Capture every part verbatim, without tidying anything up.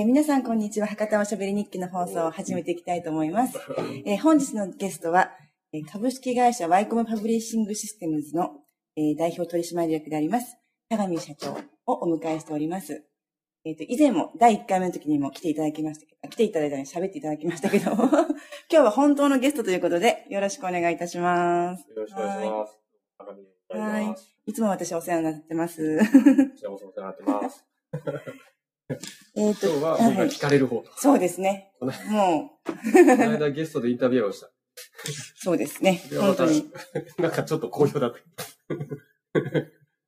えー、皆さんこんにちは。博多おしゃべり日記の放送を始めていきたいと思います。えー、本日のゲストは、えー、株式会社ワイコムパブリッシングシステムズの、えー、代表取締役であります田上社長をお迎えしております。えっと、以前もだいいっかいめの時にも来ていただきましたけど、来ていただいたのに喋っていただきましたけど、今日は本当のゲストということで、よろしくお願いいたします。よろしくお願いします。はい。はいいつも私お世話になってます。私もお世話になってます。えっと、今日は僕が聞かれる方。そうですね。もう。この間ゲストでインタビューをした。そうですね。本当に。なんかちょっと好評だった。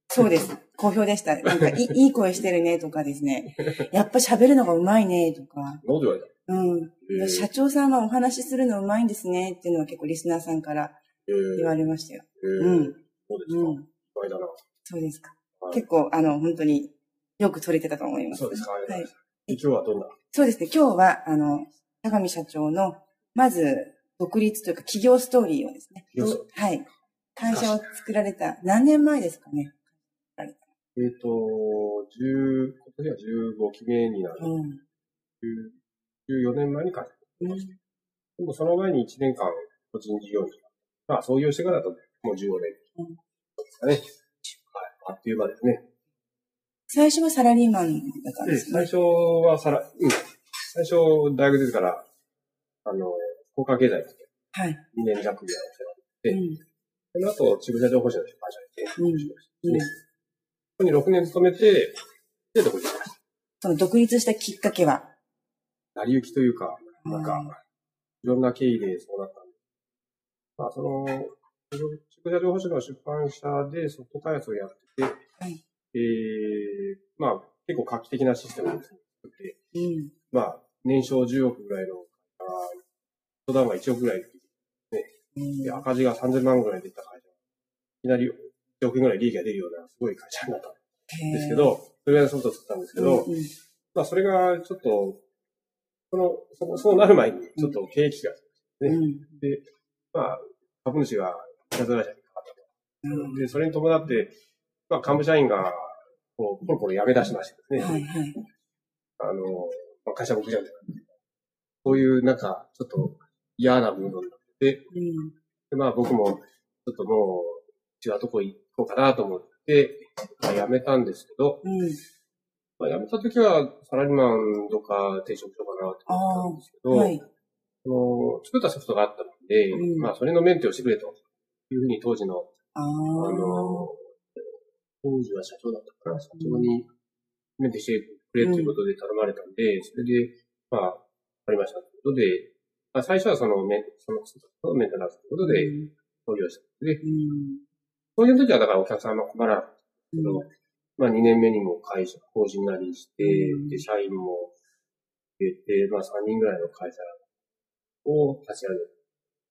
そうです。好評でした。なんかい、いい声してるね、とかですね。やっぱ喋るのがうまいね、とか。なんで言われた？うん、えー。社長さんはお話しするのうまいんですね、っていうのは結構リスナーさんから言われましたよ。えー、うん。そうですか。うん。いっぱいだな。そうですか。はい、結構、あの、本当によく撮れてたと思います。そうですか。はい。はい、今日はどんな？そうですね。今日は、あの、田上社長の、まず、独立というか企業ストーリーをですね。はい。会社を作られた、何年前ですかね。えっと、十、今年はじゅうごきめになる。うん、じゅうよねんまえに会社になりました。でもその前にいちねんかん、個人事業主。まあ、創業してからだと、もうじゅうごねん。うん、ですかね。はい。あっという間ですね。最初はサラリーマンだったんですか？最初はサラ、うん。最初、大学出てから、あの、福岡経済ですね。はい。にねんじゃくぐらいお世話になって、うん、その後、中部社長保証の会社に行って、うん。うんここにろくねん勤めて、で、独立しました。その独立したきっかけは成り行きというか、なんか、いろんな経緯でそうなったんです。まあ、その、中古車情報誌の出版社でソフト開発をやってて、はい、えー、まあ、結構画期的なシステムを作って、うん、まあ、年商じゅうおくぐらいの、初段がいちおくぐらいで、ね、で赤字がさんぜんまんぐらい出た会社。いきなり、いちおくえんぐらい利益が出るようなすごい会社になったんですけど、それぐらいのソフトを作ったんですけど、うんうん、まあそれがちょっと、その、そ, そうなる前にちょっと経営危機があったんですね、うん。で、まあ株主がいたずら社にかかったと、うん。で、それに伴って、まあ幹部社員がこう、ポロポロ辞め出しましてですね。はいはい、あの、まあ、会社僕じゃんって。そういうなんかちょっと嫌なムードになって、うん、でまあ僕もちょっともう、違うとこ行こうかなと思って、まあ、辞めたんですけど、うんまあ、辞めた時はサラリーマンとか転職しようかなと思ったんですけど、はい、の作ったソフトがあったので、うん、まあそれのメンテをしてくれというふうに当時の、あ, あの、当時は社長だったから、社長にメンテしてくれということで頼まれたんで、うん、それで、まあ、わかりましたということで、まあ、最初はそのメンテ、そのソフトのメンテナンスということで、創業したので、うんそういう時はだからお客さんも困らないんですけど、うん、まあにねんめにも会社、法人なりして、うん、で、社員も出て、まあさんにんぐらいの会社を立ち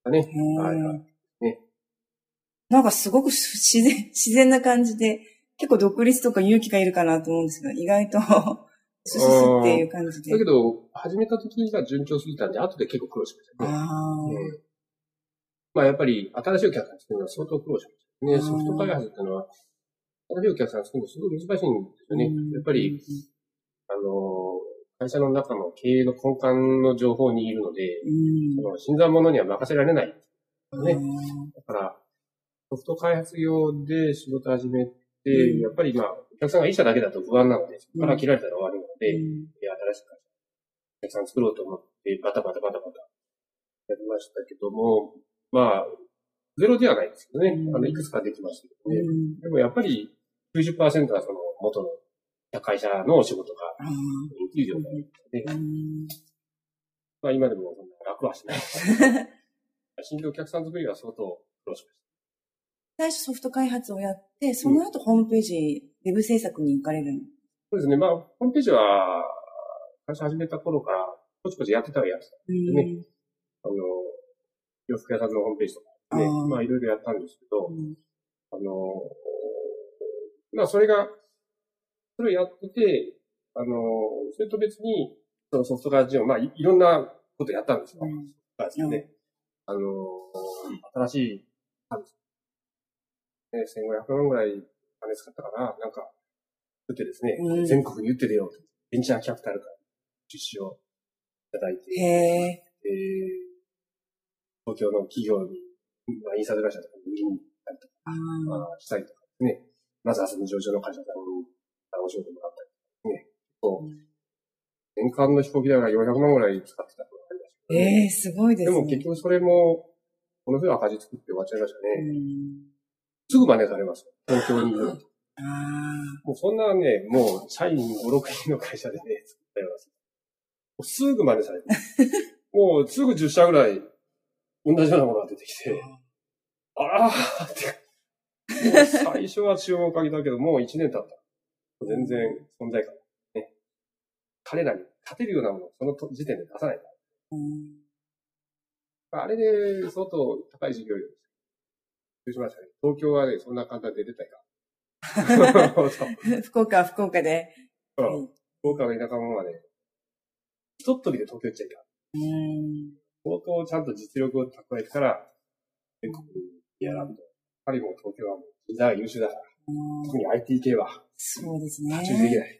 上げたね。はいはい。ね。なんかすごく自然、自然な感じで、結構独立とか勇気がいるかなと思うんですけど、意外と、すすすっていう感じで。だけど、始めた時が順調すぎたんで、後で結構苦労しましたね。あうん、まあやっぱり、新しいお客さん作るのは相当苦労しました。ね、ソフト開発ってのは、新しいお客さん作るのすごい難しいんですよね。うん、やっぱり、あの、会社の中の経営の根幹の情報を握るので、うん、その新参者には任せられないね、うん。だから、ソフト開発用で仕事始めて、うん、やっぱりまあ、お客さんがいい社だけだと不安なので、そこから切られたら終わるので、うん、新しくお客さん作ろうと思って、バタバタバタバタやりましたけども、まあ、ゼロではないですけどね。あの、いくつかできましたけどね。うん、でもやっぱり きゅうじゅっパーセント はその元の会社のお仕事が、給料があるので、うん、まあ今でもそんな楽はしないです。新規お客さん作りは相当苦労しました。最初ソフト開発をやって、その後ホームページ、うん、ウェブ制作に行かれるの？そうですね。まあ、ホームページは、会社始めた頃から、こちこちやってたらやってたんですね。うん、あの、洋服屋さんのホームページとか。ね、まあいろいろやったんですけど、うん、あの、まあそれが、それをやってて、あの、それと別に、そのソフト開発を、まあ い, いろんなことやったんですよ。うん、ですね、うん、あの、新しい、ね、せんごひゃくまんぐらい金使ったかな、なんか、打ってですね、うん、全国に打って出ようと。ベンチャーキャピタルから、種をいただいて、えー、東京の企業に、まあ、インサート会社とかに売りに行ったりとか、まあ、したりとかですね、まず朝の上場の会社さんにお仕事もらったりとかね、こう、年間の飛行機代がよんひゃくまんぐらい使ってたとかありましたね。えー、すごいですね。でも結局それも、この日は赤字作って終わっちゃいましたね。うんすぐ真似されます。東京にいると。もうそんなね、もう社員ご、ろくにんの会社でね、作ったような。もうすぐ真似されて。もうすぐじゅっしゃぐらい、同じようなものが出てきて、ああって。もう最初は注文をかけたけど、もういちねん経った。全然存在感。ね。彼らに勝てるようなものをその時点で出さない。あれで、相当高い事業量です。しましたね、東京はね、そんな簡単で出たいか。福岡は福岡で。うん、福岡の田舎のものはね、一っ飛びで東京行っちゃいか。相当ちゃんと実力を蓄えてから、全国にやらんと。パリも東京はもう、人材が優秀だから。特に アイティー 系は。そうですね。集中できない。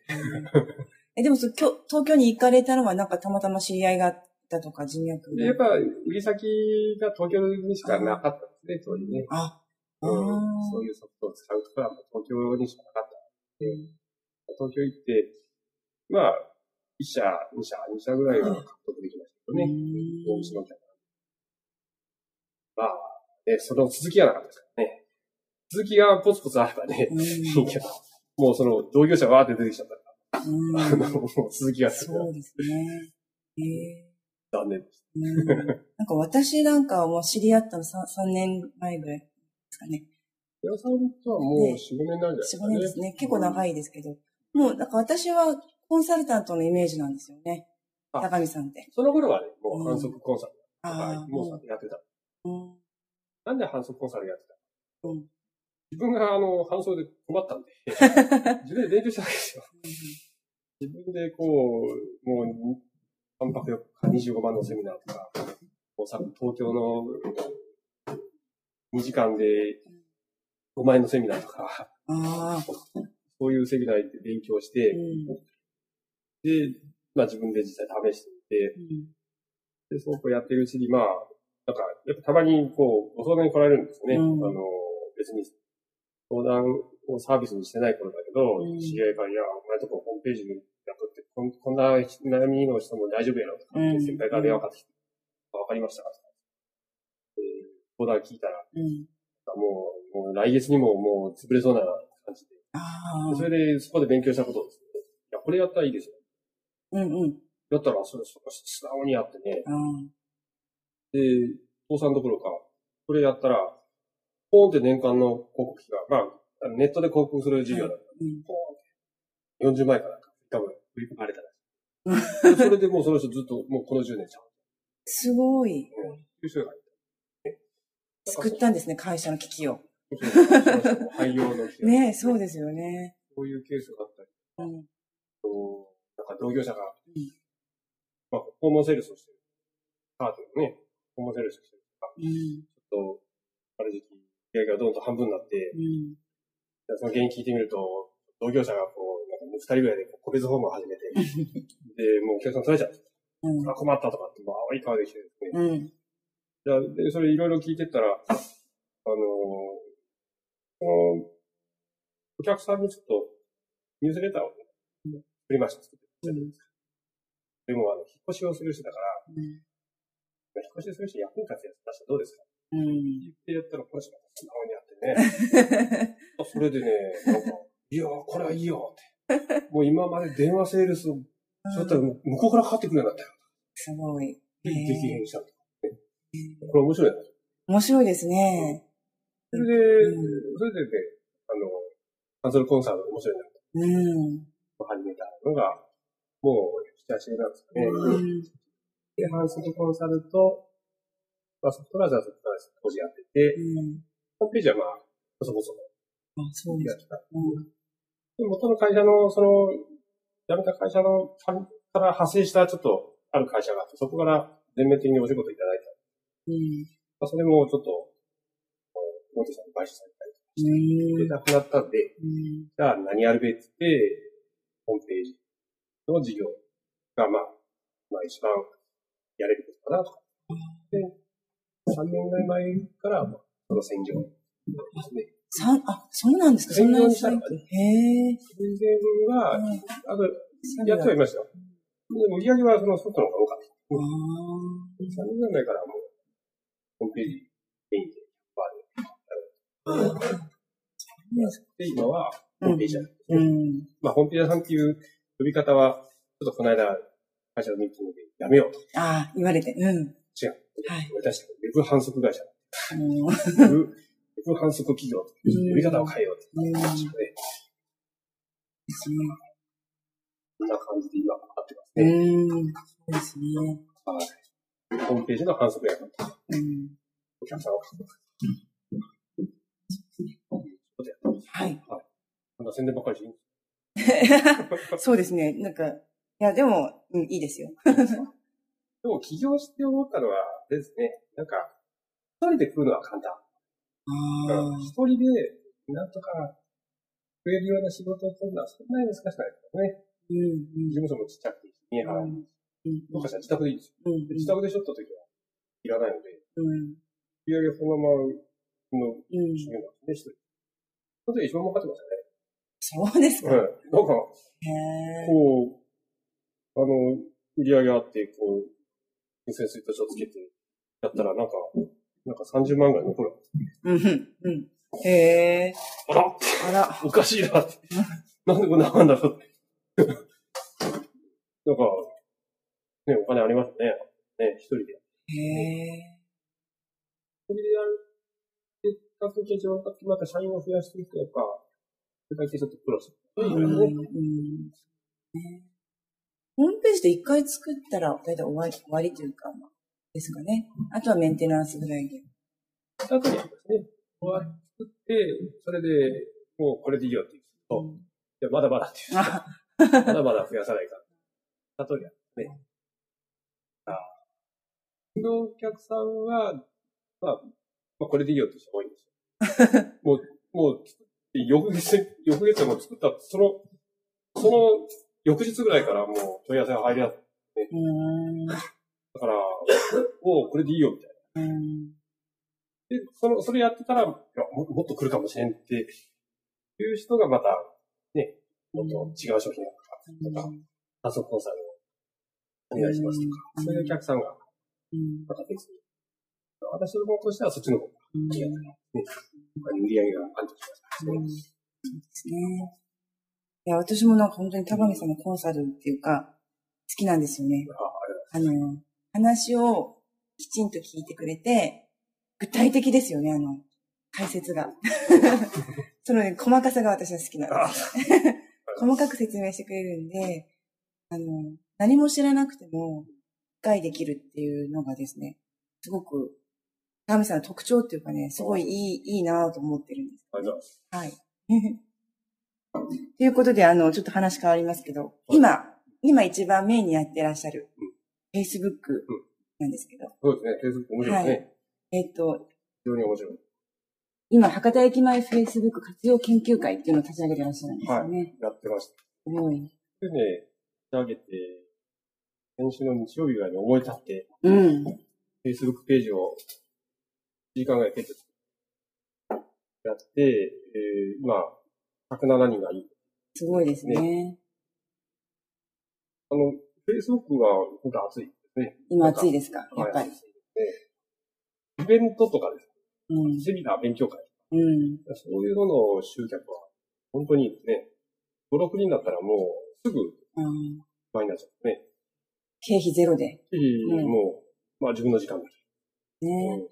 え、でもそ、東京に行かれたのは、なんかたまたま知り合いがあったとか、人脈で。やっぱ、売り先が東京にしかなかった。で、そういうね。あ、うん。そういうソフトを使うところは東京にしかなかったので、東京行って、まあ、いっ社、に社、に社ぐらいは獲得できましたけどね。うん。そのキャラ。まあ、で、その続きがなかったですからね。続きがポツポツあればね、いいけど、もうその同業者わーって出てきちゃったから、あの、もう続きがすごい。そうですね。えー残念です。うん、なんか私なんかはもう知り合ったの さん, さんねんまえぐらいですかね。矢さんとはもう よん,ご 年なんじゃないですかね。よん,ご 年ですね。結構長いですけど。うん、もうなんか私はコンサルタントのイメージなんですよね。高見さんって。その頃はね、もう反則コンサルとか、もうやってた、うん。なんで反則コンサルやってたの、うん、自分があの、反則で困ったんで、自分で勉強したわけですよ。自分でこう、もう、さんぱくよっかにじゅうごまんのセミナーとか、東京のにじかんでごまんえんのセミナーとか、あそういうセミナーで勉強して、うん、で、まあ自分で実際試してみて、うん、で、そうこうやってるうちに、まあ、なんか、やっぱたまにこう、ご相談に来られるんですよね。うん、あの、別に相談をサービスにしてない頃だけど、うん、知り合いから、いや、お前とこホームページにこんな悩みの人も大丈夫やろとか、うん、先輩から電話かかってきて、わかりましたかとか、オーダー聞いたら、うん、もう、もう来月にももう潰れそうな感じで、あそれでそこで勉強したことですね。いや、これやったらいいですよ。うんうん。だったら、それ、そこ素直にやってね、うん、で、倒産どころか、それやったら、ポーンって年間の広告費が、まあ、ネットで広告する事業だった、うん、ポーンって、よんじゅうまんえんかなんか、多分、振り込まれたらしい。それでもうその人ずっと、もうこのじゅうねんちゃう。すごい。うん。そういう人がいた。ね、救ったんですね、会社の危機を。廃業の危機。ねえ、そうですよね。こういうケースがあったり。うん。なんか同業者が、うん、まあ、訪問セールスをしてる。カーテンのね、訪問セールスをしてるとか、うん、ちょっと、ある時期、売り上げがどんどん半分になって、うん、その原因聞いてみると、同業者がこう、なんか二人ぐらいで個別訪問を始めて、で、もうお客さん取れちゃって、うん、困ったとかって、まあ、青い顔できてですね。うん、じゃあ、で、それいろいろ聞いてったら、あのー、この、お客さんにちょっと、ニュースレターを、ね、作りました。作ってるんですか。でも、あの、引っ越しをする人だから、うん、引っ越しをする人役に立つやつ出したらどうですかって言ってやったら、この人が素直にやってね。それでね、なんか、いやー、これはいいよって。もう今まで電話セールス、そうやったら向こうからかかってくるようになったよ。すごい。で、激変した。これ面白いな。面白いですね。それで、うん、それでね、あの、カンソルコンサートが面白いな。うん。始めたのが、もう、なな、はちねんなんですかね。うん、で、カンソルコンサルと、まあ、ソフトライザー、ソフトライザー、当時やってて、うん、ホームページはまあ、細々。あ、そうですか。うん元の会社の、その、辞めた会社の、から派生したちょっとある会社があって、そこから全面的にお仕事いただいた。うん。まあ、それもちょっと、大手さんに買収されたりとかして、で、なくなったんで、うん、じゃあ何やるべって言って、ホームページの事業が、まあ、まあ一番やれることかなとか。で、さんねんぐらい前から、まあ、その専業ですね。三あ、そうなんですか。専業にしたのかね。へぇー。以前は、あと、やっとはいました。でも売り上げはその外の方が多かった。さんねんぐらい前からもう、ホームページ、メインで、バーでやる。で、今は、ホームページ屋さんですね。うん、まあ、ホームページ屋さんっていう呼び方は、ちょっとこの間、会社のミーティングでやめようと。ああ、言われて。うん。違う。はい。私、ウェブ反則会社。うん、ウェブ、ウェブ反則企業と。呼び方を変えようと。うん。ですね。こんな感じで今、分かってますね。うん。そうですね。はい。ホームページの反則やからと。うん。お客さんを獲得。うん。そうですね。はい。はい。まだ宣伝ばっかりしてるんですか？そうですね。なんか、いや、でも、うん、いいですよ。でも、起業して思ったのは、ですね、なんか、一人で食うのは簡単。一人で、なんとか、食えるような仕事を取るのはそんなに難しくないですよね。うん。事務所もちっちゃくて、見え張らない。うん。僕たちは自宅でいいですよ。うん。自宅でしょった時は、いらないので、うん。売り上げそのまま、の、うん。収入なんですね、一人。それで一番儲かってますよね。そうですか。うん。なんか、こう、あの、売り上げあって、こう、金銭水としをつけて、やったら、なんか、なんかさんじゅうまんぐらい残る。うん、うん、うん。へぇー。あらあらおかしいなって。なんでこんなもんだろうって。なんか、ね、お金ありますね。ね、一人で。へぇー。一人でやる。学生上がまた社員を増やしていくと、やっぱ、世界的にちょっとプロセス。ホームページで一回作ったら、だいたい終わり、終わりというか、ですかね。あとはメンテナンスぐらいで。あとはですね、終わって、それで、もうこれでいいよっていうと、うん、いや、まだまだっていう。まだまだ増やさないから。例えばね。ああ。うちのお客さんは、まあ、まあ、これでいいよって人多いんですよ。もう、もう、翌月、翌月も作った、その、その、翌日ぐらいからもう問い合わせが入り合って、だから、もうこれでいいよ、みたいな。で、その、それやってたら、もっと来るかもしれんって、いう人がまた、ね、もっと違う商品とか、とか、パソコンさんをお願いしますとか、そういうお客さんが、また別に、私の方としてはそっちの方が、ありがたい。ね、売り上げがあるとします。そうですね。いや、私もなんか本当に田上さんのコンサルっていうか、好きなんですよね。あ, あの、話をきちんと聞いてくれて、具体的ですよね、あの、解説が。その、ね、細かさが私は好きなんです。細かく説明してくれるんで、あの、何も知らなくても理解できるっていうのがですね、すごく、田上さんの特徴っていうかね、すごいいい、いいなぁと思ってるんです。ありがとうございます。はい。ということで、あの、ちょっと話変わりますけど、今、今一番メインにやってらっしゃる、Facebook なんですけど。そうですね、Facebook 面白いですね。はい、えっと、非常に面白い。今、博多駅前 Facebook 活用研究会っていうのを立ち上げてらっしゃるんですよね。はい、やってました。すごい。それでね、立ち上げて、先週の日曜日ぐらいに覚えたって、うん。Facebook ページを、いちじかんぐらいペットやって、えー、今、ひゃくななにんがいい。すごいですね。ね、あの、Facebook は本当暑いですね。今暑いですか、やっぱり。イベントとかですね。うん。セミナー勉強会。うん。そういうのの集客は、本当にですね、ご、ろくにんだったらもう、すぐ、マイナスですね。経費ゼロで。経費、もう、まあ自分の時間だけ。ね。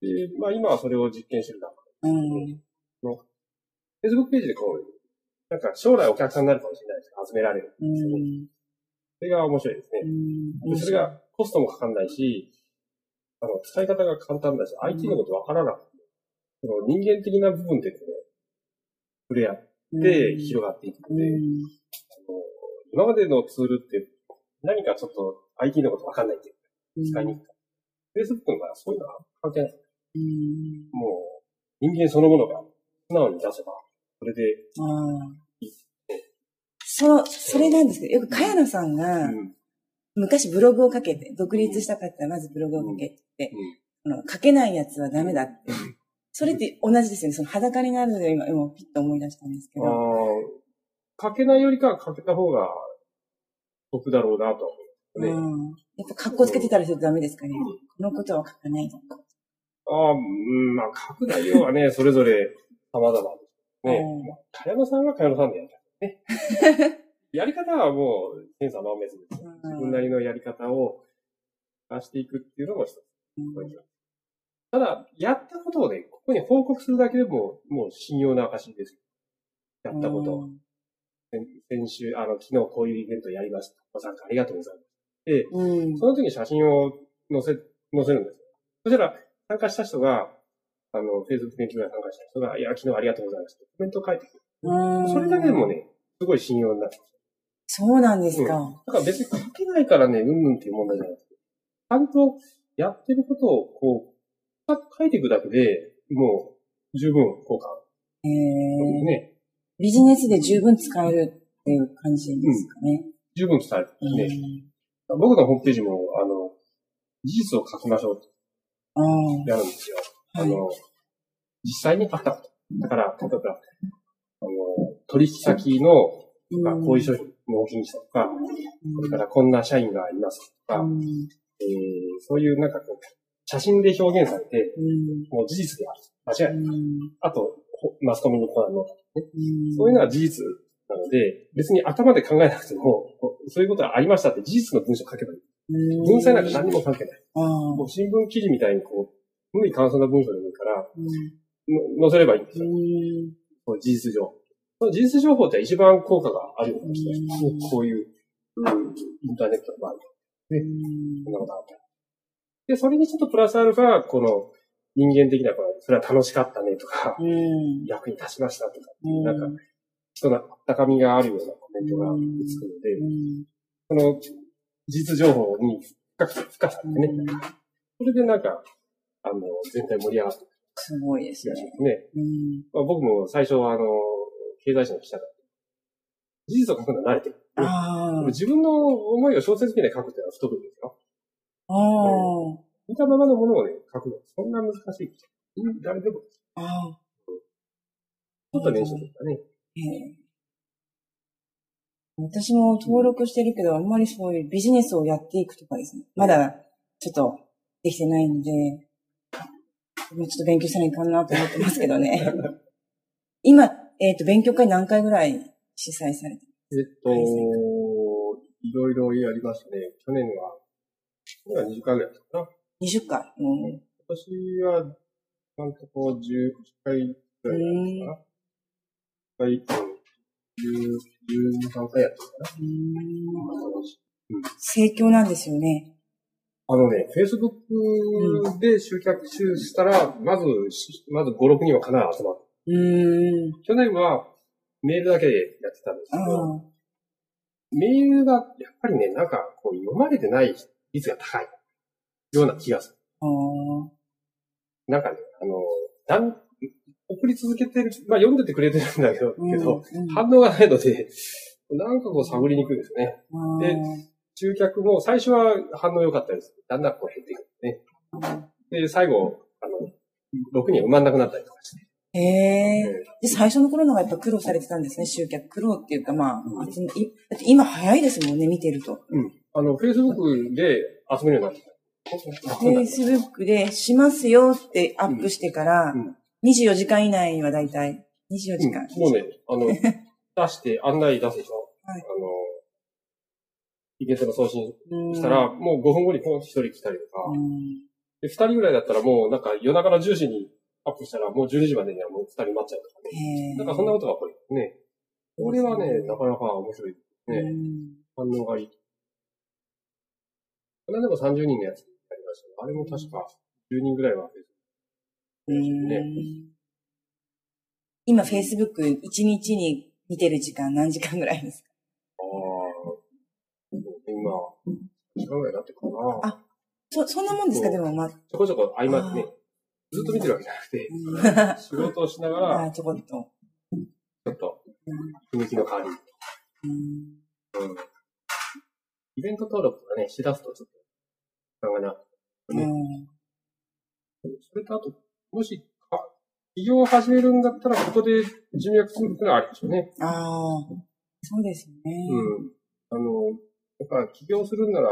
で、まあ今はそれを実験してる中で。うん。Facebook ページでこう、なんか将来お客さんになるかもしれないですけど、集められるんですけど、うん、それが面白いですね。うん、でそれがコストもかかんないし、あの、使い方が簡単だし、うん、アイティー のことわからなくて、その人間的な部分でこう、触れ合って広がっていくので、うんうん、今までのツールって何かちょっと アイティー のことわかんないっていうか、使いにくい。Facebook の場合はそういうのは関係ない。うん、もう、人間そのものが素直に出せば、それでいい。そう、それなんですけど、よく、茅野さんが、昔ブログをかけて、独立したかったらまずブログをかけて、うんうん、かけないやつはダメだって。それって同じですよね。その裸になるので今、今ピッと思い出したんですけど。かけないよりかはかけた方が得だろうなと思う、ね。うん。やっぱ格好つけてたらちょっとダメですかね。うん、このことは書かない。ああ、うん、まあ書く内容はね、それぞれ様々ですね。茅野さんは茅野さんでやりたいね。やり方はもう、千差万別です。自分なりのやり方を出していくっていうのも一つ。うん、ただ、やったことをね、ここに報告するだけでも、もう信用の証です。やったことを。先, 先週、あの、昨日こういうイベントやりました。ご参加ありがとうございます。で、うん、その時に写真を載せ、載せるんですよ。そしたら、参加した人が、あの、Facebook に昨日参加した人が、いや、昨日ありがとうございました。コメントを書いてくる。うん、それだけでもね、すごい信用になってます。そうなんですか、うん。だから別に書けないからね、うんうんっていう問題じゃなくて、ちゃんとやってることをこう、書いていくだけで、もう十分効果ある。へぇ、ね、ビジネスで十分使えるっていう感じですかね。うん、十分使えるね。僕のホームページも、あの、事実を書きましょうってやるんですよ。あ, あの、はい、実際にあったこと。だから、例えば、あの、取引先の、まあ、こういう商品納品したとか、これからこんな社員がいますとか、うんえー、そういうなんかこう、写真で表現されて、うん、もう事実である。間違いない。うん、あと、マスコミにこうなの、うん、そういうのは事実なので、別に頭で考えなくても、そういうことがありましたって事実の文章を書けばいい。うん、文才なんか何も書けない。うん、もう新聞記事みたいにこう、無理簡素な文章でもいいから、うん、載せればいいんですよ。うん、事実上。その事実情報って一番効果があるような気がします。こういう、うん、インターネットの場合。ね。こんなことあった。で、それにちょっとプラスアルファ、この人間的な、それは楽しかったねとか、うん、役に立ちましたとか、うん、なんか、人のあったかみがあるようなコメントがつくので、うん、その事実情報に深く深さってね、うん、それでなんか、あの、全体盛り上がってくる。すごいですね。ね。うんまあ、僕も最初は、あの、経済誌の記者だ。事実を書くのは慣れてる。自分の思いを小説みたいに書くっていうのは太るんですよ。ああ。見たままのものをね、書くのはそんな難しい。誰でも。ああ。ちょっと練習するからね。ええ。私も登録してるけど、あんまりそういうビジネスをやっていくとかですね。まだちょっとできてないんで、もうちょっと勉強しないかなと思ってますけどね。今、えっと、勉強会何回ぐらい主催されてます？えっと、いろいろやりましたね。去年は、去年はにじゅっかいぐらいだったかな。にじゅっかい。うん。私は、なんとこう、じゅっかいぐらいだったかな。はい、じゅうに、じゅうさんかいやったかな。うん。盛況なんですよね。あのね、Facebook で集客したら、まず、まずご、ろくにんはかなり集まる。うん去年はメールだけでやってたんですけど、メールがやっぱりね、なんかこう読まれてない率が高いような気がする。なんかね、あの、なん送り続けてる、まあ読んでてくれてるんだけど、うん、けど反応がないので、なんかこう探りにくいですね。で、集客も最初は反応良かったです。だんだんこう減っていくんですね。で、最後、あの、ろくにん埋まんなくなったりとかして。へえ、うん。で、最初の頃のがやっぱ苦労されてたんですね、集客。苦労っていうか、まあ、うん、集め、だって今早いですもんね、見てると。うん。あの、Facebook で集めるようになった。Facebook でしますよってアップしてから、うんうん、にじゅうよじかん以内はだいたい、にじゅうよじかん、うん。もうね、あの、出して、案内出すでしょ。はい。あの、イベントの送信したら、もうごふんごにポンとひとり来たりとか、で、ふたりぐらいだったらもうなんか夜中のじゅうじに、アップしたらもうじゅうにじまでにはもうふたり待っちゃうとかね。なんかそんなことが起こるね。これはね、なかなか面白いね。反応がいい。これでもさんじゅうにんのやつありましたね。あれも確かじゅうにんぐらいは。ね、今 Facebook いちにちに見てる時間何時間ぐらいですか？ああ、今、いちじかんぐらいになってくるかな。あ、そ、そんなもんですか？でもまあ。ちょこちょこ合間でね。ずっと見てるわけじゃなくて、仕事をしながら、あちょこっと、ちょっと、雰囲気の代わりに、うんうん、イベント登録とかね、しだすとちょっと、時間がなくて、ね。うん。それとあと、もし、起業を始めるんだったら、ここで人脈作るっていうのはありでしょうね。ああ。そうですね。うん。あの、やっぱ起業するんなら、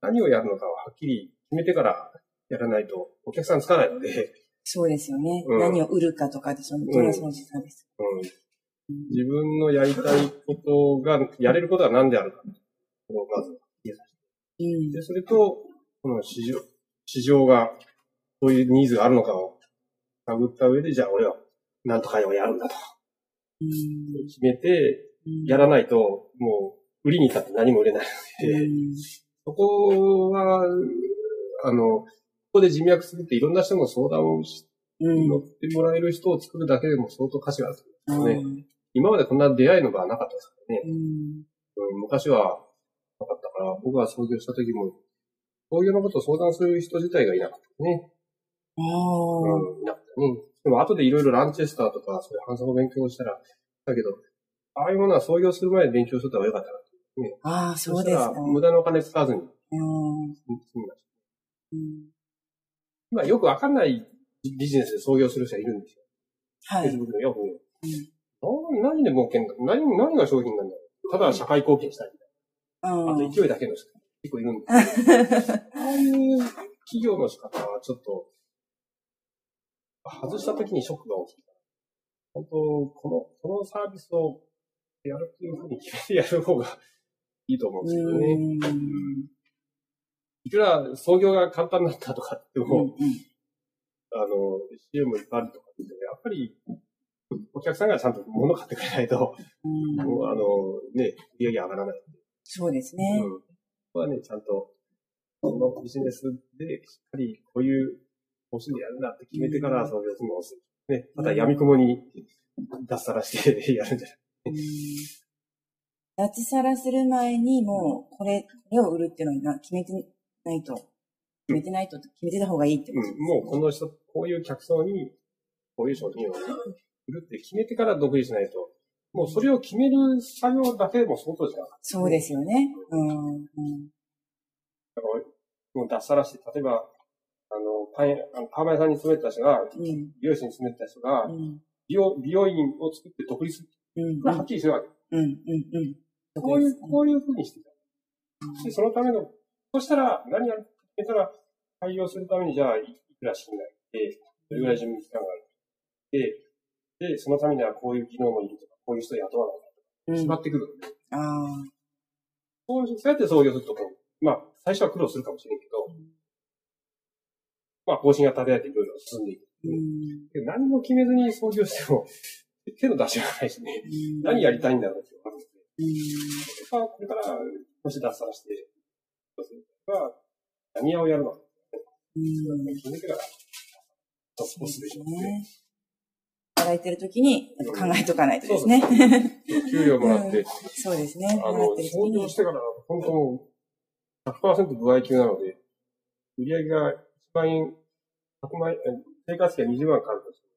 何をやるのかははっきり決めてからやらないと、お客さんつかないので。そうですよね。うん、何を売るかとかで、そのトランスポンジさんです、うんうん。自分のやりたいことが、やれることは何であるか。まず、うん、でそれと、この市場、市場が、そういうニーズがあるのかを探った上で、じゃあ俺は、なんとかをやるんだと。うん、決めて、やらないと、もう、売りに立って何も売れないので、うん、そこは、あの、ここで人脈作っていろんな人の相談をし、うん、乗ってもらえる人を作るだけでも相当価値があるんですね、うん。今までこんな出会いの場はなかったですからね。うん、昔はなかったから、僕が創業した時も、創業のことを相談する人自体がいなかったね。ああ。うん、いなかったね。でも後でいろいろランチェスターとか、そういう反則を勉強したら、だけど、ああいうものは創業する前に勉強しとった方がよかったなって、ね。ああ、そうですか。そしたら無駄なお金使わずに。うん。今よくわかんないビジネスで創業する人がいるんですよ。はい。Facebook でもよく見る。うん、何で儲けんだ何、何が商品なんだただ社会貢献したいみたいな、うん。あと勢いだけの人結構いるんですよ。ああいう企業の仕方はちょっと、外した時にショックが大きい。本当、この、このサービスをやるっていうふうに決めてやる方がいいと思うんですけどね。うんいくら創業が簡単だったとかっても、うんうん、あの、シーエム いっぱいあるとかって、やっぱり、お客さんがちゃんと物買ってくれないと、うん、あの、ね、売り上げ上がらない。そうですね。うん。ここはね、ちゃんと、このビジネスで、しっかりこういう方針でやるんだって決めてから創業するのをする。ね、また闇雲に脱サラしてやるんじゃない。うん脱サラする前に、もう、これ、これを売るっていうのは決めて、ないと。決めてないと、決めてた方がいいってことです、ねうん。もうこの人、こういう客層に、こういう商品を売るって決めてから独立しないと、もうそれを決める作業だけでも相当じゃないですか。そうですよね。うん。うん、だから、もう脱サラして、例えば、あの、パン、あのパーマ屋さんに勤めてた人が、うん、美容師に勤めてた人が、うん、美容、美容院を作って独立する。うん。これはっきりしてるわけ。うん、うん、うん。こういう、こういうふうにしてた。で、そのための、そしたら、何やってたら、対応するために、じゃあ、いくら資金がいって、どれぐらい準備期間があって、で、そのためにはこういう技能もいるとか、こういう人雇わないとか、決まってくる。うん、ああ。そうやって創業すると、まあ、最初は苦労するかもしれんけど、うん、まあ、方針が立てられていろいろ進んでいく。うん、で何も決めずに創業しても、手の出しがないしね、うん、何やりたいんだろうって思って。それから、これから、もし脱サラして、が、何屋をやるのか。うん。決めてから、脱サラすべきですね。働いてるときに考えとかないとですね。そうです給料もらって、うん。そうですね。あの、創業してから、本当もう ひゃくパーセント 歩合給なので、売り上げがいちまんえん、ひゃくまんえん、生活費がにじゅうまんかかるとして、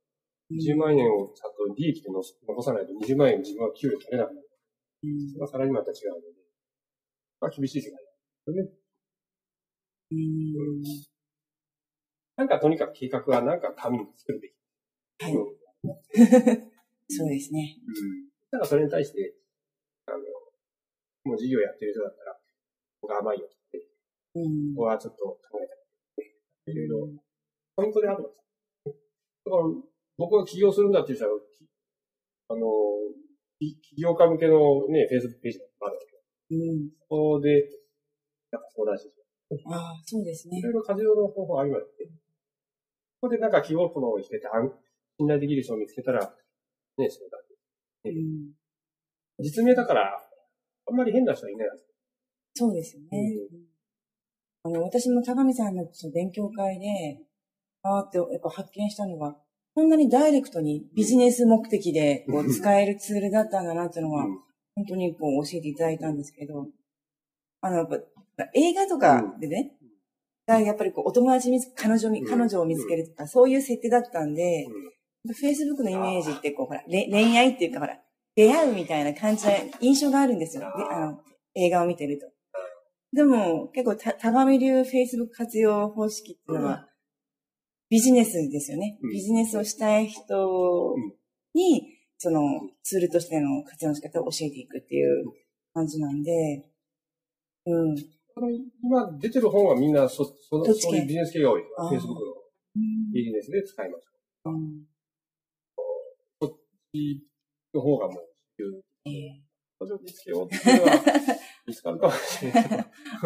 うん、にじゅうまんえんをちゃんと利益で残さないとにじゅうまんえん自分は給料取れなくなる。うん。それはサラリーマンと違うので、まあ厳しい世界ですね。うんなんかとにかく計画はなんか紙に作るべき。はい。そうですね。うん。ただそれに対して、あの、もう事業やってる人だったら、ここが甘いよって、うん、ここはちょっと考えたり、いろいろ、ポイントであるんですよ。だから、僕が起業するんだっていう人は、あの、起業家向けのね、Facebook ページとかあるんですけど、うん、そこで、なんか相談して、ああ、そうですね。いろいろ活用の方法ありますね。ここでなんか希望とのを引けて、信頼できる人を見つけたら、ね、そうだ、ねうん。実名だから、あんまり変な人はいないんですよ。そうですよね。うん、あの、私も田上さんの勉強会で、ああってやっぱ発見したのが、こんなにダイレクトにビジネス目的でこう使えるツールだったんだなっていうのは、うん、本当にこう教えていただいたんですけど、あの、やっぱ、映画とかでね、うん、やっぱりこうお友達に彼女、うん、彼女を見つけるとか、うん、そういう設定だったんで、うん、Facebook のイメージってこうほら恋愛っていうかほら出会うみたいな感じの印象があるんですよ。あの映画を見てると。でも結構た田上流 Facebook 活用方式っていうのはビジネスですよね。ビジネスをしたい人にそのツールとしての活用の仕方を教えていくっていう感じなんで、うん。今出てる本はみんなそそのそういうビジネス系が多い。Facebook のビジネスで使いました。うん、こっちの方がもう。えー補助ですよ。それは見つかるかもしれない。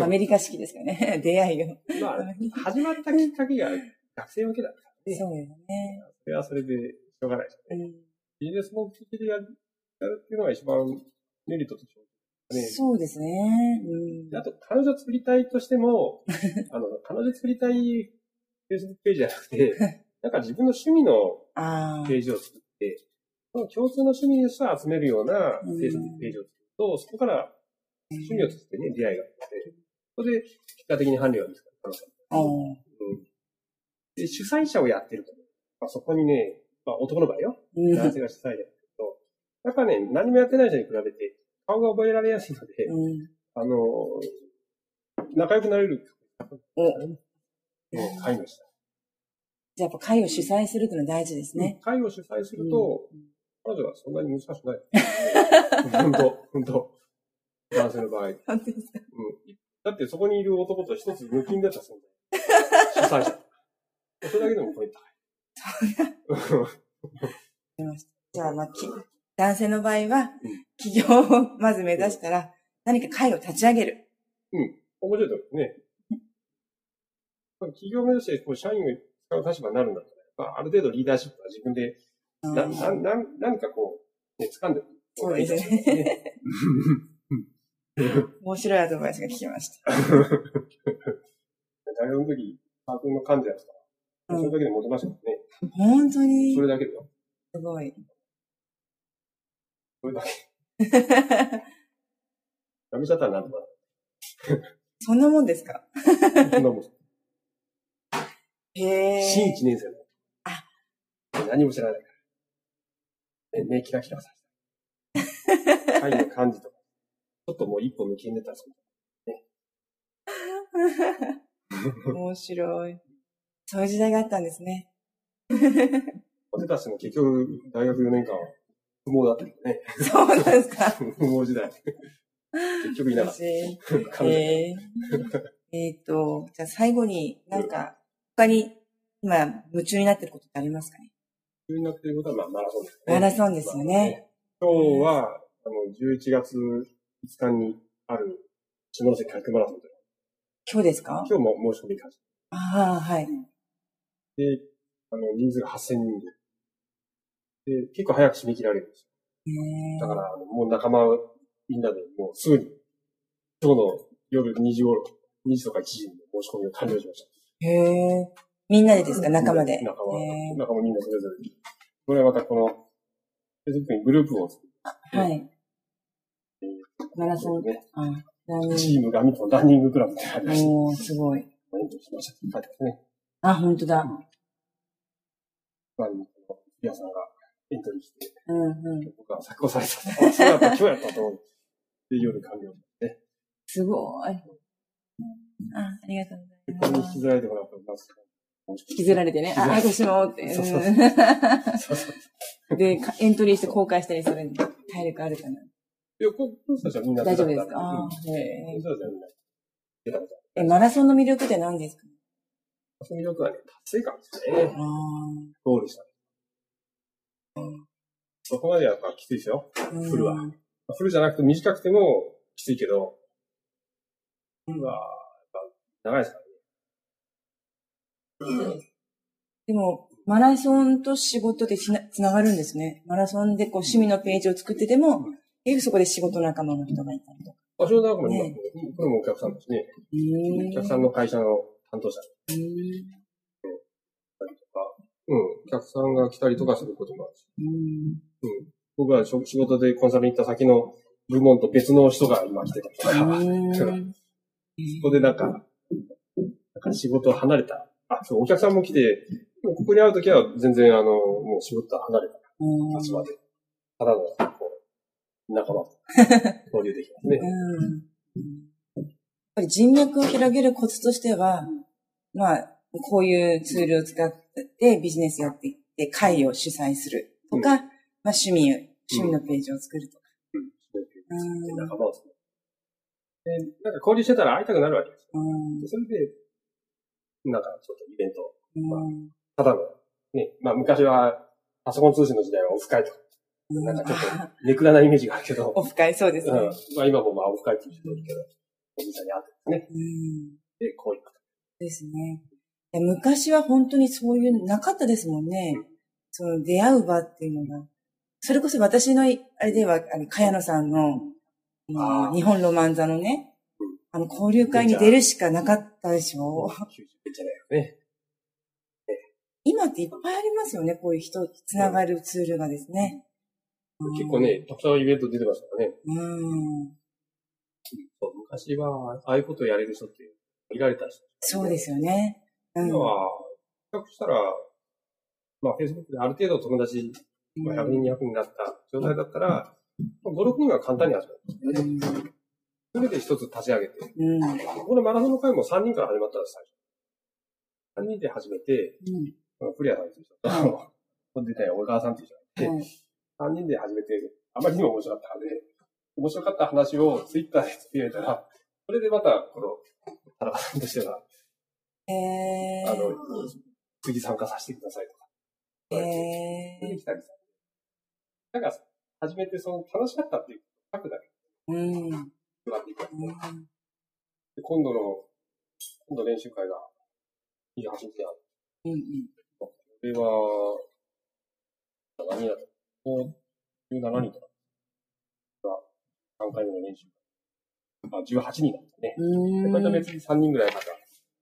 アメリカ式ですかね。出会いを。まあ、始まったきっかけが学生向けだったからね。そうですね。それはそれでしょうがないですね。うん、ビジネス目的でやるっていうのが一番メリットとしてはね。そうですね。うん、あと、彼女作りたいとしても、あの、彼女作りたい Facebook ページじゃなくて、なんか自分の趣味のページを作って、共通の趣味でさ集めるようなページを作ると、そこから趣味を通じてね、出会いがあって、それで結果的に伴侶が見つかる。うん、で主催者をやってると、まあ、そこにね、まあ、男の場合よ、男性が主催者やってると、やっぱね、何もやってない人に比べて顔が覚えられやすいので、うん、あの仲良くなれる。買いました。じゃあやっぱ会を主催するというのは大事ですね。会を主催すると。うん、彼女はそんなに難しくない。本当、本当。男性の場合。本当ですか？うん。だってそこにいる男と一つ無菌だったそうだ。主催者。それだけでもポイント高い。じゃあ、まあ、き男性の場合は、起業をまず目指したら、何か会を立ち上げる。うん。面白いと思うね。起業を目指して、こう、社員を使う立場になるんだったら、ある程度リーダーシップは自分で、な、な、な、なんかこう、ね、掴んでる。そうですね。面白いアドバイスが聞きました。大学の時、サークルの幹事やったから、それだけでモテましたもんね。本当にそれだけでよ。すごい。それだけ。やめちゃったらなんとか。そんなもんですか？そんなもん。へぇー。新一年生の。あ。何も知らない。ね、目キラキラさせた。愛の感じとか。ちょっともう一歩抜きんでたそうね。面白い。そういう時代があったんですね。ポテタスも結局、大学よねんかんは不毛だったけどね。そうなんですか。不毛時代。結局いなかった。えー、えっと、じゃあ最後になんか、他に今夢中になってることってありますかね？になっていることは、まあ、マラソンですね。マラソンですよね。今日は、あの、じゅういちがついつかにある、下関海区マラソンという。今日ですか？今日も申し込みが始まった。ああ、はい。で、あの、人数がはっせんにんで。で、結構早く締め切られるんですよ。だから、もう仲間、みんなで、もうすぐに、今日の夜にじごろ、にじとかいちじに申し込みを完了しました。へー。みんなでですか？仲間で。仲間、えー、仲間みんなそれぞれ。これはまたこの、Facebook にグループを作って。はい。マラソンね。チームがみっぽんランニングクラブってありました。おー、すごい。あ、ほんとだ。まあ、リアさんがエントリーして、うんうん、僕は作業された。あ、そうやった、今日やったと思う。で、夜完了して。すごーい。あ、ありがとうございます。ここに引きずられてもらったら、引きずられてね。あ、私もって。そうそうそうで、エントリーして後悔したりする体力あるかな。いや、こうしたらみんな大丈夫ですか？ああ、へえ。え、マラソンの魅力って何ですか？その魅力はね、達成感ですね。ああ。ゴールした。そこまでやっぱきついですよ。フルは。フルじゃなくて短くてもきついけど、フルはやっぱ長いですから。でも、マラソンと仕事でつな、つながるんですね。マラソンでこう趣味のページを作ってても、結局そこで仕事仲間の人がいたりとか。あ、それ仲間に、これもお客さんですね。お客さんの会社の担当者。うん。お客さんが来たりとかすることもあるし。うん。僕は仕事でコンサルに行った先の部門と別の人が今来てたりとか。そこでなんか、なんか仕事を離れた。あ、そう、お客さんも来て、ここに会うときは全然、あの、もう仕事は離れた立場で、ただの、こう、仲間と交流できますね。ぱり人脈を広げるコツとしては、うん、まあ、こういうツールを使ってビジネスやっていって、会を主催するとか、うん、まあ趣味、趣味のページを作るとか。うん。うん、仲間を作る。で、なんか交流してたら会いたくなるわけですよ。うん、それで、なんかちょっとイベント、うん、まあ、ただの、ね、まあ昔はパソコン通信の時代はオフ会とか、うん、なんかちょっとネクラなイメージがあるけど。オフ会、そうですね。うん、まあ今もまあオフ会って言ってるけど、お店にあってね。うん、で、こういうこと。ですね。昔は本当にそういうのなかったですもんね。うん、その出会う場っていうのが。それこそ私の、あれでは、あの、茅野さんの、うん、日本ロマン座のね、うん、あの、交流会に出るしかなかったでしょ。ね、今っていっぱいありますよね、こういう人、つながるツールがですね。うん、結構ね、たくさんイベント出てますからね。うん、昔は、ああいうことをやれる人って、いられた人、ね。そうですよね。うん、今は、比較したら、まあ、Facebook である程度友達、ひゃくにん、にひゃくにんになった状態だったら、ご、ろくにんは簡単に集まる、うん。それで一つ立ち上げて。うん、このマラソンの会もさんにんから始まったんです、最初。さんにんで始めて、うん、クリアさんっていう人と、うん、出たよ、小川さんっていう人がいて、うん、さんにんで始めて、あまりにも面白かったので、面白かった話をツイッターでつぶやいたら、それでまた、この、田中さんとしては、えー、あの、次参加させてくださいとか。えー、なんか、初めてその楽しかったっていう書くだけ。うん。配っていく、ね、うん、で今度の、今度練習会がにじゅうはちにちある。うんうん。これは、何やと。じゅうしちにんとかがさんかいめの練習会。あ、じゅうはちにんだったね。うん。また別にさんにんぐらいまた、こ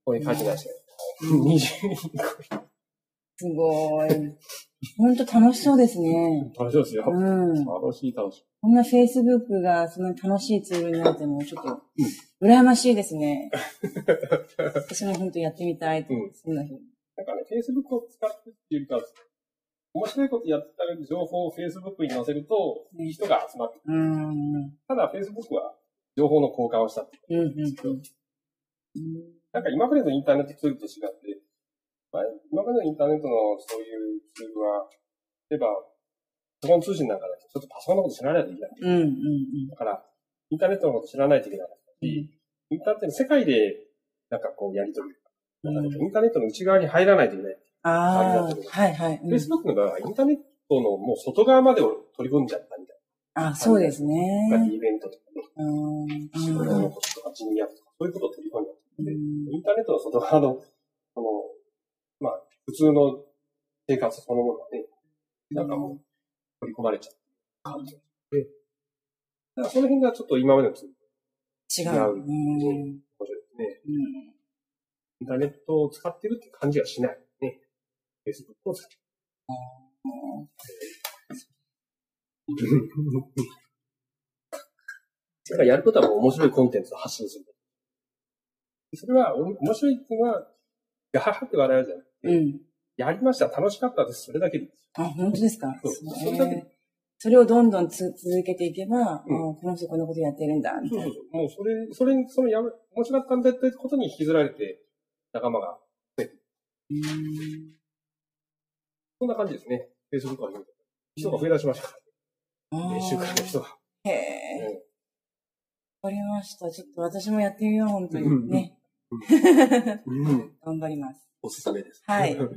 こに書いてないし、うん、にじゅうにん。すごい。ほんと楽しそうですね。楽しそうですよ。うん。楽しい楽しい。こんな Facebook がそんな楽しいツールになってもちょっと、羨ましいですね。私もほんとやってみたいと、うん、そんな日。なんかね、Facebook を使ってっていうか、面白いことやってたり情報を Facebook に載せると、いい人が集まってくる。うん、ただ Facebook は情報の交換をしたっていう。うんうんうん、なんか今までのインターネットツールと違って、今までのインターネットのそういうツールは、例えば、パソコン通信なんかだと、ちょっとパソコンのこと知らないといけない。うんうんうん、だから、インターネットのこと知らないといけないし、インターネットの世界で、なんかこう、やりとり、うん。インターネットの内側に入らないといけない。ああ、はいはい。うん、Facebook の場合は、インターネットのもう外側までを取り込んじゃったみたいな。あ、そうですね。イベントとかね。仕事のこととか、人脈とか、そういうことを取り込んじゃったんで、うん、インターネットの外側の、その、まあ、普通の生活そのものはね、なんかもう、取り込まれちゃう感じで。だからその辺がちょっと今までの違う。違う。面白いですね。うん、インターネットを使ってるって感じはしない。ね。Facebook を使ってる。だからやることはもう面白いコンテンツを発信する。それは、面白いっていうのは、ガハハって笑うじゃない。うん。やりました。楽しかったです。それだけです。あ、本当ですか。そう。それだけ。それをどんどんつ続けていけば、うん、この人こんなことやってるんだ。みたいな。そうそうそう。もうそれ、それに、そのやめ、面白かったんだってことに引きずられて、仲間が増えて。そんな感じですね。Facebook は人が増え出しましたから。練習会の人が。へえ。わかりました。ちょっと私もやってみよう、本当にね。うん、頑張ります。おすすめです。はい。あの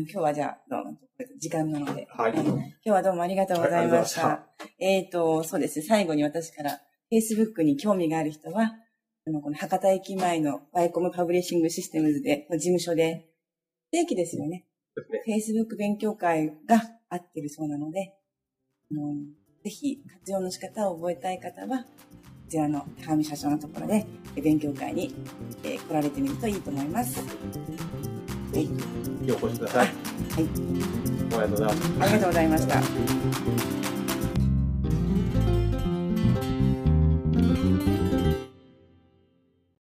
今日はじゃあ、どうも、時間なので、はい。今日はどうもありがとうございました。はい、えっと、そうですね、最後に私から、Facebook に興味がある人は、あのこの博多駅前のワイコムパブリッシングシステムズで、事務所で、不定期ですよね。Facebook 勉強会が合ってるそうなので、あのぜひ活用の仕方を覚えたい方は、こちらの高見社長のところで勉強会に来られてみるといいと思います。はい、お越しください。はい、ありがとうございました。